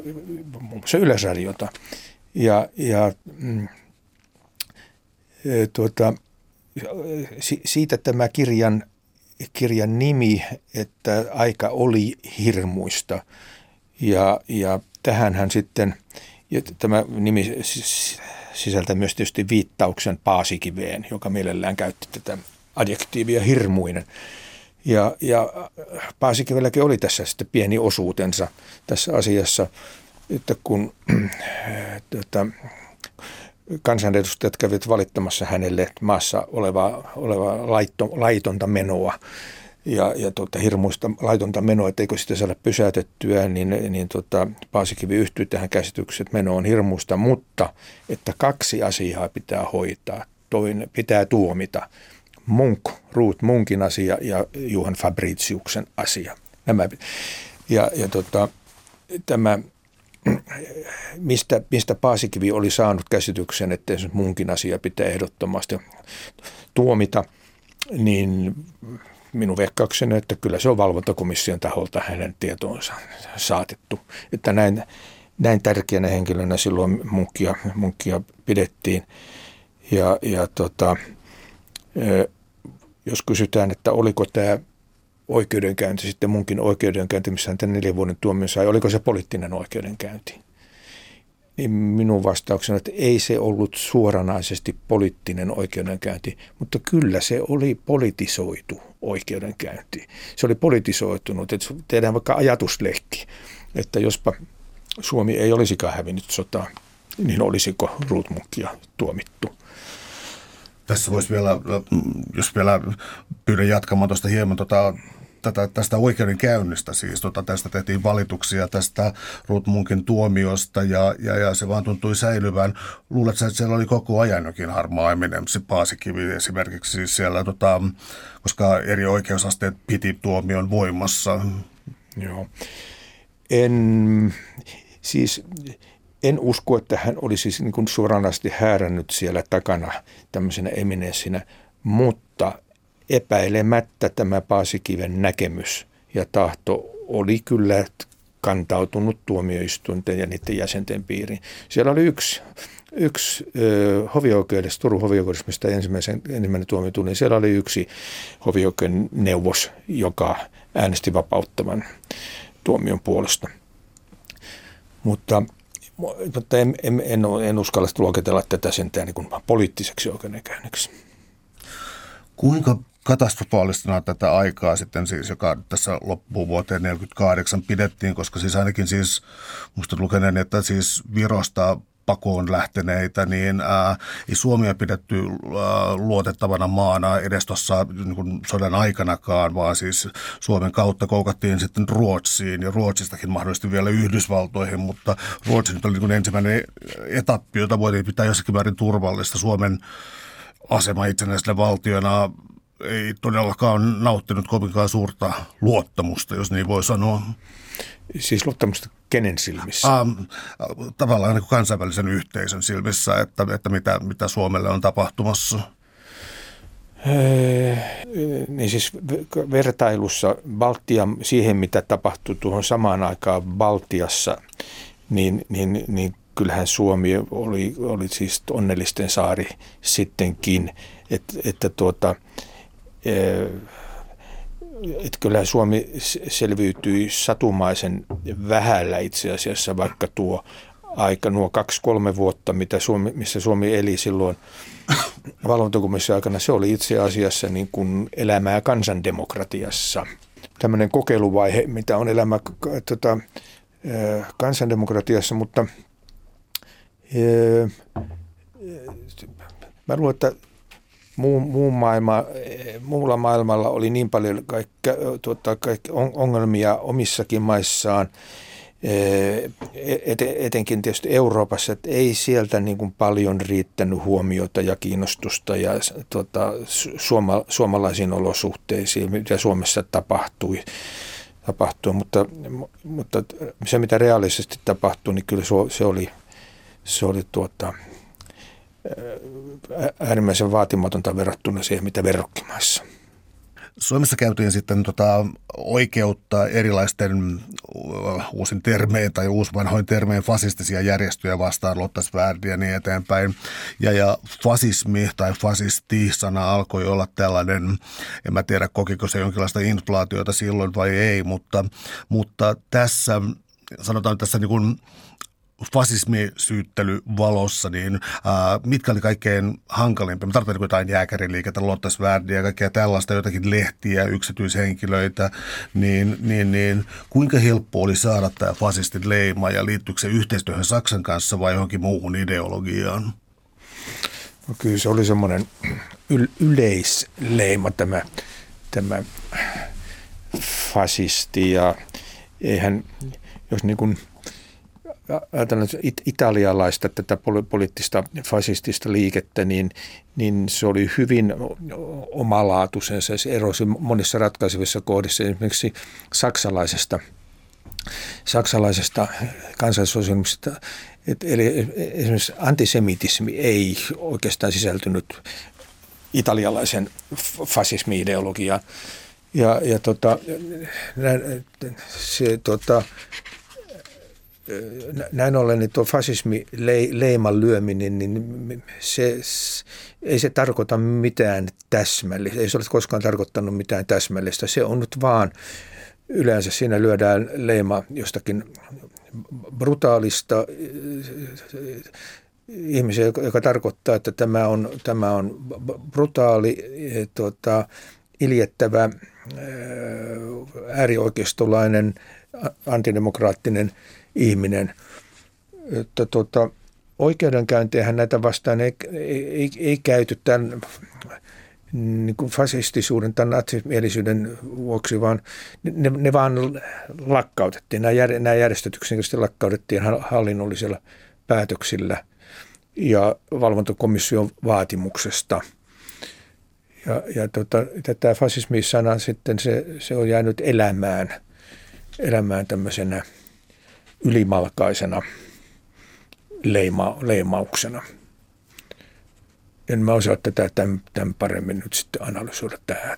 muun muassa Yleisradiota. Ja, ja, mm, tuota, siitä tämä kirjan, kirjan nimi, että aika oli hirmuista ja, ja tähänhän sitten... Ja tämä nimi sisältää myös tietysti viittauksen Paasikiveen, joka mielellään käytti tätä adjektiivia hirmuinen. Ja, ja Paasikivelläkin oli tässä sitten pieni osuutensa tässä asiassa, että kun että kansanedustajat kävivät valittamassa hänelle maassa olevaa, olevaa laitto, laitonta menoa ja, ja tuota, hirmuista laitonta menoa, että eikö sitä saada pysäytettyä, niin, niin tuota, Paasikivi yhtyi tähän käsitykseen, että meno on hirmuista, mutta että kaksi asiaa pitää hoitaa. Toinen pitää tuomita. Munck, Ruth Munckin asia ja Juhan Fabriciuksen asia. Nämä, ja ja tuota, tämä, mistä, mistä Paasikivi oli saanut käsityksen, että Munckin asia pitää ehdottomasti tuomita, niin... Minun veikkaukseni, että kyllä se on valvontakomission taholta hänen tietoonsa saatettu. Että näin, näin tärkeänä henkilönä silloin Munckia, Munckia pidettiin. Ja, ja tota, jos kysytään, että oliko tämä oikeudenkäynti, sitten munkin oikeudenkäynti, missä hän tämän neljän vuoden tuomion sai, oliko se poliittinen oikeudenkäynti? Niin minun vastaukseni, että ei se ollut suoranaisesti poliittinen oikeudenkäynti, mutta kyllä se oli politisoitu oikeudenkäynti. Se oli politisoitunut, että tehdään vaikka ajatuslehti, että jospa Suomi ei olisikaan hävinnyt sotaa, niin olisiko Ruth Munckia tuomittu. Tässä voisi vielä, jos vielä pyydän jatkamaan tuosta hieman tuota, tätä, tästä oikeudenkäynnistä, siis tuota, tästä tehtiin valituksia tästä Ruth Munckin tuomiosta ja, ja, ja se vaan tuntui säilyvän. Luuletko, että siellä oli koko ajan jokin harmaa eminen, se Paasikivi esimerkiksi siis siellä, tuota, koska eri oikeusasteet piti tuomion voimassa? Joo. En, siis, en usko, että hän olisi siis niin suoranaisesti häärännyt siellä takana tämmöisenä eminenssinä, mutta epäilemättä tämä Paasikiven näkemys ja tahto oli kyllä kantautunut tuomioistuinten ja niiden jäsenten piiriin. Siellä oli yksi, yksi ö, hovioikeudessa, Turun hovioikeudessa, mistä ensimmäisen, ensimmäinen tuomio tuli, niin siellä oli yksi hovioikeuden neuvos, joka äänesti vapauttavan tuomion puolesta. Mutta, mutta en, en, en, en uskalla luokitella tätä sentään niin kuin poliittiseksi oikeudenkäynniksi. Kuinka katastrofaalisena tätä aikaa sitten siis, joka tässä loppuvuoteen tuhatyhdeksänsataaneljäkymmentäkahdeksan pidettiin, koska siis ainakin siis, musta lukeneen, että siis Virosta pakoon lähteneitä, niin ää, ei Suomea pidetty ää, luotettavana maana edes tuossa niin sodan aikanakaan, vaan siis Suomen kautta koukattiin sitten Ruotsiin ja Ruotsistakin mahdollisesti vielä Yhdysvaltoihin, mutta Ruotsi nyt oli niin ensimmäinen etappi, jota voitiin pitää jossakin määrin turvallista. Suomen asema itsenäisenä valtiona ei todellakaan nauttinut kovinkaan suurta luottamusta, jos niin voi sanoa. Siis luottamusta kenen silmissä? Ähm, tavallaan niin kansainvälisen yhteisön silmissä, että, että mitä, mitä Suomelle on tapahtumassa. Öö, niin siis vertailussa Baltian siihen, mitä tapahtui tuohon samaan aikaan Baltiassa, niin, niin, niin kyllähän Suomi oli, oli siis onnellisten saari sittenkin, että, että tuota... Öö, Että kyllähän Suomi selviytyi satumaisen vähällä itse asiassa, vaikka tuo aika, nuo kaksi-kolme vuotta, mitä Suomi, missä Suomi eli silloin valvontakomission aikana, se oli itse asiassa niin kuin elämää kansandemokratiassa. Tämmöinen kokeiluvaihe, mitä on elämä tota, kansandemokratiassa, mutta öö, mä luulen, että Muun maailma, muulla maailmalla oli niin paljon kaikki, tuota, kaikki ongelmia omissakin maissaan, etenkin tietysti Euroopassa, että ei sieltä niin kuin paljon riittänyt huomiota ja kiinnostusta ja tuota, suoma, suomalaisiin olosuhteisiin, mitä Suomessa tapahtui. tapahtui. Mutta, mutta se, mitä reaalisesti tapahtui, niin kyllä se oli... Se oli tuota, äärimmäisen vaatimatonta verrattuna siihen, mitä verrokkimaissa. Suomessa käytiin sitten tota oikeutta erilaisten uusin termein tai uusvanhoin termein fasistisia järjestöjä vastaan, Lotta Svärd ja niin eteenpäin. Ja, ja fasismi tai fasisti-sana alkoi olla tällainen, en mä tiedä kokiko se jonkinlaista inflaatiota silloin vai ei, mutta, mutta tässä sanotaan tässä niin kuin fasismisyyttely valossa, niin ää, mitkä oli kaikkein hankalimpia? Me tarvitaan jotain jääkäriliikettä, Lotta Svärdiä ja kaikkea tällaista, jotakin lehtiä, yksityishenkilöitä, niin, niin, niin kuinka helppo oli saada tämä fasistin leima ja liittyykö se yhteistyöhön Saksan kanssa vai johonkin muuhun ideologiaan? No kyllä se oli semmoinen yl- yleisleima tämä, tämä fasisti ja eihän, jos niin kuin ajatellaan it- italialaista tätä poli- poliittista fasistista liikettä, niin, niin se oli hyvin omalaatuisensa. Se erosi monissa ratkaisevissa kohdissa esimerkiksi saksalaisesta, saksalaisesta kansallissosialismista. Eli esimerkiksi antisemitismi ei oikeastaan sisältynyt italialaisen fasismi-ideologiaan. Ja, ja tota, se tota... Näin ollen, niin tuo fasismileiman lyöminen, niin se, ei se tarkoita mitään täsmällistä. Ei se ole koskaan tarkoittanut mitään täsmällistä. Se on nyt vaan, yleensä siinä lyödään leima jostakin brutaalista ihmisiä, joka tarkoittaa, että tämä on, tämä on brutaali, tuota, iljettävä, äärioikeistolainen, antidemokraattinen ihminen. Että tuota, oikeudenkäynteihän näitä vastaan ei, ei, ei käyty tämän niin kuin fasistisuuden tai natsimielisyyden vuoksi, vaan ne, ne vaan lakkautettiin. Nämä järjestöt yksinkertaisesti lakkautettiin hallinnollisilla päätöksillä ja valvontakomission vaatimuksesta. Ja, ja tota, tätä fasismi-sana sitten se, se on jäänyt elämään, elämään tämmöisenä ylimalkaisena leima, leimauksena. En mä osaa tätä tämän, tämän paremmin nyt sitten analysoida tähän.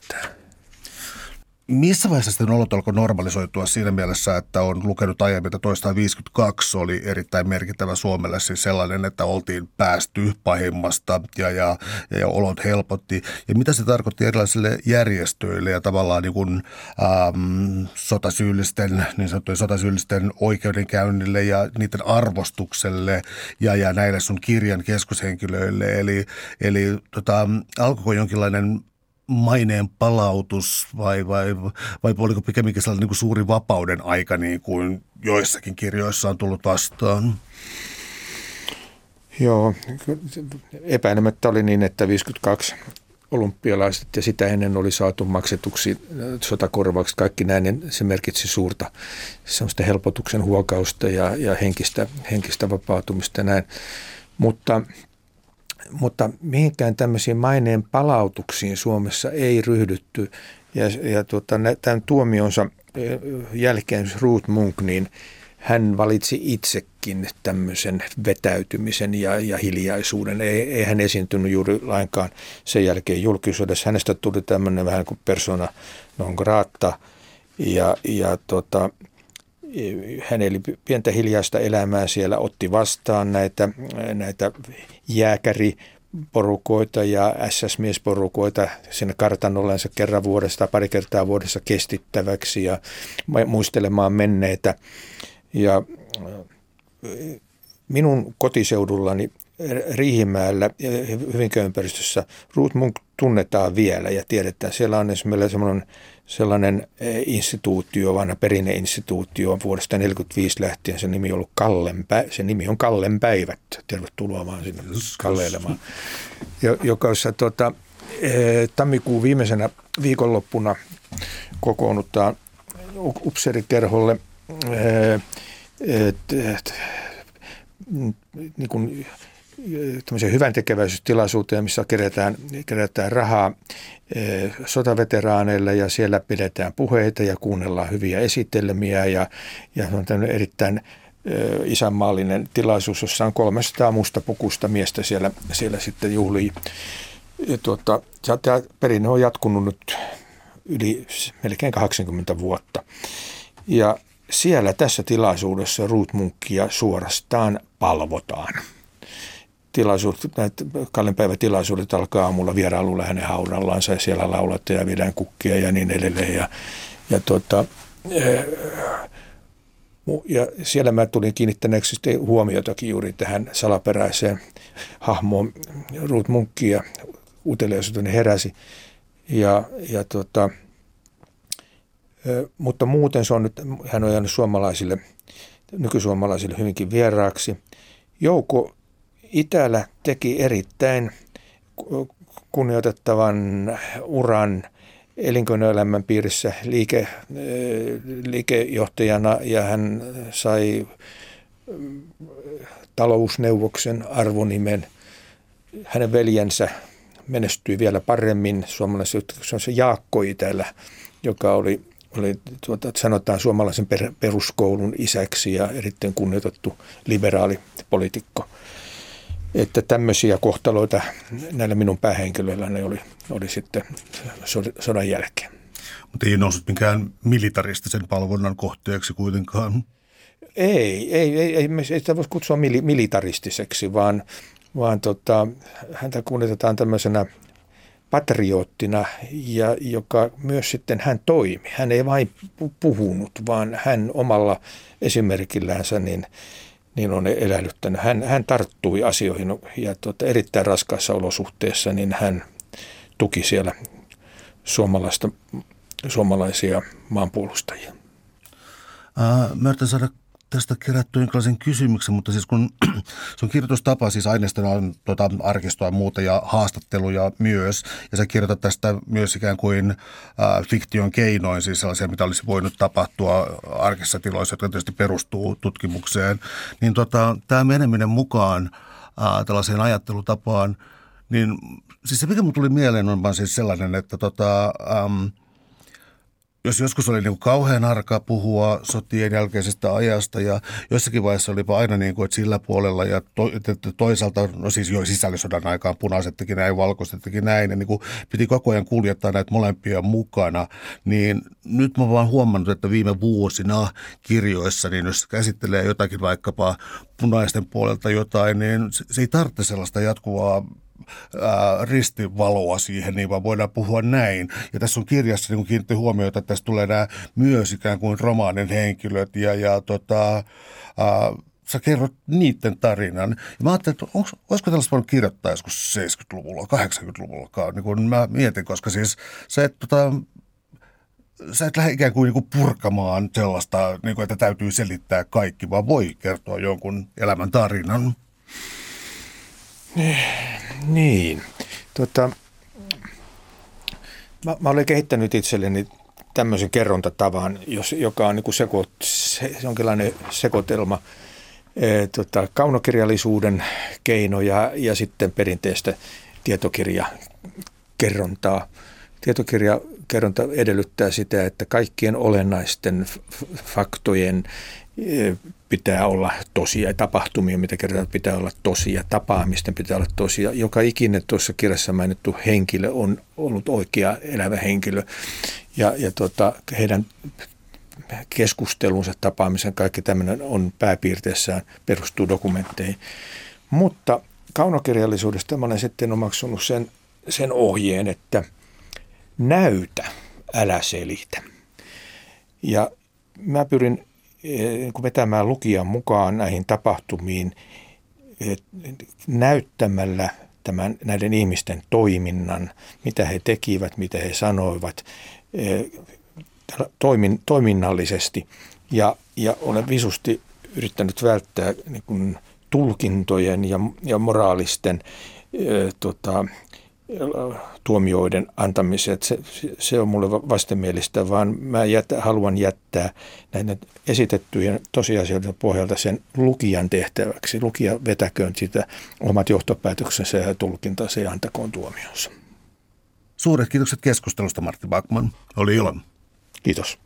Missä vaiheessa sitten olot alkoi normalisoitua siinä mielessä, että on lukenut aiemmin, että tuhatyhdeksänsataaviisikymmentäkaksi oli erittäin merkittävä Suomelle siis sellainen, että oltiin päästy pahimmasta ja, ja, ja olot helpotti. Ja mitä se tarkoitti erilaisille järjestöille ja tavallaan niin kuin, äm, sotasyyllisten, niin sanottujen sotasyyllisten oikeudenkäynnille ja niiden arvostukselle ja, ja näille sun kirjan keskushenkilöille. Eli, eli tota, alkoiko jonkinlainen maineen palautus vai, vai, vai oliko pikemminkin sellainen niin kuin suuri vapauden aika, niin kuin joissakin kirjoissa on tullut vastaan? Joo, epäilemättä oli niin, että viisikymmentäkaksi olympialaiset ja sitä ennen oli saatu maksetuksi sotakorvaukset, kaikki näin, niin se merkitsi suurta semmoista helpotuksen huokausta ja, ja henkistä, henkistä vapautumista näin, mutta Mutta mihinkään tämmöisiin maineen palautuksiin Suomessa ei ryhdytty. Ja, ja tuota, tämän tuomionsa jälkeen Ruth Munck, niin hän valitsi itsekin tämmöisen vetäytymisen ja, ja hiljaisuuden. Ei, ei hän esiintynyt juuri lainkaan sen jälkeen julkisuudessa. Hänestä tuli tämmöinen vähän kuin persona non grata ja, ja tuota... Hän eli pientä hiljaista elämää siellä, otti vastaan näitä, näitä jääkäriporukoita ja äs äs-miesporukoita sinne kartanollensa kerran vuodessa tai pari kertaa vuodessa kestittäväksi ja muistelemaan menneitä. Ja minun kotiseudullani Riihimäellä ja Hyvinköympäristössä Ruth Munck tunnetaan vielä ja tiedetään. Siellä on esimerkiksi sellainen, sellainen instituutio, vanha perinneinstituutio on vuodesta tuhatyhdeksänsataaneljäkymmentäviisi lähtien. Sen nimi on ollut Kallenpä, sen nimi on Kallenpäivät. Tervetuloa vaan sinne kalleilemaan. Joka tuota, tammikuun viimeisenä viikonloppuna kokoonnutaan upseerikerholle niin kuin tämmöiseen hyväntekeväisyystilaisuuteen, missä kerätään, kerätään rahaa sotaveteraaneille ja siellä pidetään puheita ja kuunnellaan hyviä esitelmiä ja, ja on tämmöinen erittäin isänmaallinen tilaisuus, jossa on kolmesataa mustapukuista miestä siellä, siellä sitten juhlii. Ja tuota, tämä perinne on jatkunut nyt yli melkein kahdeksankymmentä vuotta ja siellä tässä tilaisuudessa Ruth Munckia suorastaan palvotaan. Kallenpäivätilaisuudet alkaa aamulla vierailulla hänen haudallaansa ja siellä lauletaan ja viedään kukkia ja niin edelleen. Ja, ja, tuota, ja siellä mä tulin kiinnittäneeksi huomiotakin juuri tähän salaperäiseen hahmoon Ruth Munckia. Uteliaisuuteni heräsi ja, ja tuota... Mutta muuten se on nyt, hän on jäänyt suomalaisille, nykysuomalaisille hyvinkin vieraaksi. Jouko Itälä teki erittäin kunnioitettavan uran elinkeinoelämän piirissä liike, liikejohtajana ja hän sai talousneuvoksen arvonimen. Hänen veljensä menestyi vielä paremmin suomalaisessa yhteydessä, Jaakko Itälä, joka oli... Oli, tuota, sanotaan suomalaisen peruskoulun isäksi ja erittäin kunnioitettu liberaali poliitikko. Että tämmöisiä kohtaloita näillä minun päähenkilöilläni oli, oli sitten sodan jälkeen. Mutta ei noussut minkään militaristisen palvonnan kohteeksi kuitenkaan. Ei, ei, ei, ei, ei sitä voisi kutsua mili, militaristiseksi, vaan, vaan tota, häntä kunnioitetaan tämmöisenä patrioottina, ja joka myös sitten hän toimi. Hän ei vain puhunut, vaan hän omalla esimerkillänsä niin, niin on elähdyttänyt. Hän, hän tarttui asioihin ja tota, erittäin raskaissa olosuhteissa niin hän tuki siellä suomalaista, suomalaisia maanpuolustajia. Äh, mä yritän saada tästä kerätty jonkinlaisen kysymyksen, mutta siis kun sun kirjoitustapa, siis aineistona on tuota, arkistoa ja muuta ja haastatteluja myös, ja sä kirjoitat tästä myös ikään kuin äh, fiktion keinoin, siis sellaisia, mitä olisi voinut tapahtua arkissa tiloissa, jotka tietysti perustuu tutkimukseen, niin tota, tämä meneminen mukaan äh, tällaiseen ajattelutapaan, niin siis se mikä mun tuli mieleen on vaan siis sellainen, että tota... Ähm, Jos joskus oli niin kuin kauhean arkaa puhua sotien jälkeisestä ajasta ja jossakin vaiheessa olipa aina niin kuin, että sillä puolella ja to, että toisaalta, no siis jo sisällissodan aikaan punaiset teki näin, valkoiset teki näin ja niin kuin piti koko ajan kuljettaa näitä molempia mukana, niin nyt mä oon vaan huomannut, että viime vuosina kirjoissa, niin jos käsittelee jotakin vaikkapa punaisten puolelta jotain, niin se ei tarvitse sellaista jatkuvaa ristivaloa siihen, niin vaan voidaan puhua näin. Ja tässä on kirjassa niin kiinnitti huomiota, että tässä tulee nämä myös ikään kuin romaanin henkilöt ja, ja tota, ää, sä kerrot niiden tarinan. Ja mä ajattelin, että olis, olisiko tällaista voinut kirjoittaa joskus seitsemänkymmentäluvulla, kahdeksankymmentäluvullakaan, niin kuin mä mietin, koska siis sä et, tota, sä et lähde ikään kuin, niin kuin purkamaan sellaista, niin kuin, että täytyy selittää kaikki, vaan voi kertoa jonkun elämän tarinan. Niin. Tota, mä, mä olen kehittänyt itselleni tämmöisen kerrontatavan, jos, joka on niin kuin seko, se, jonkinlainen sekoitelma e, tota, kaunokirjallisuuden keinoja ja sitten perinteistä tietokirjakerrontaa. Tietokirjakerronta edellyttää sitä, että kaikkien olennaisten f- faktojen e, pitää olla tosia, tapahtumia, mitä kertaa pitää olla tosia, tapaamisten pitää olla tosia. Joka ikinen tuossa kirjassa mainittu henkilö on ollut oikea elävä henkilö ja, ja tota, heidän keskustelunsa, tapaamisen, kaikki tämmöinen on pääpiirteissään perustuu dokumentteihin. Mutta kaunokirjallisuudesta mä olen sitten omaksunut sen, sen ohjeen, että näytä, älä selitä. Ja mä pyrin vetämään lukijan mukaan näihin tapahtumiin näyttämällä tämän, näiden ihmisten toiminnan, mitä he tekivät, mitä he sanoivat toimin, toiminnallisesti. Ja, ja olen visusti yrittänyt välttää niin kuin tulkintojen ja, ja moraalisten e, tota, tuomioiden antamiset, se, se on mulle vastenmielistä, vaan mä jätä, haluan jättää näiden esitettyjen tosiasioiden pohjalta sen lukijan tehtäväksi. Lukija vetäköön sitä omat johtopäätöksensä ja tulkintansa ja antakoon tuomionsa. Suuret kiitokset keskustelusta, Martti Backman. Oli ilo. Kiitos.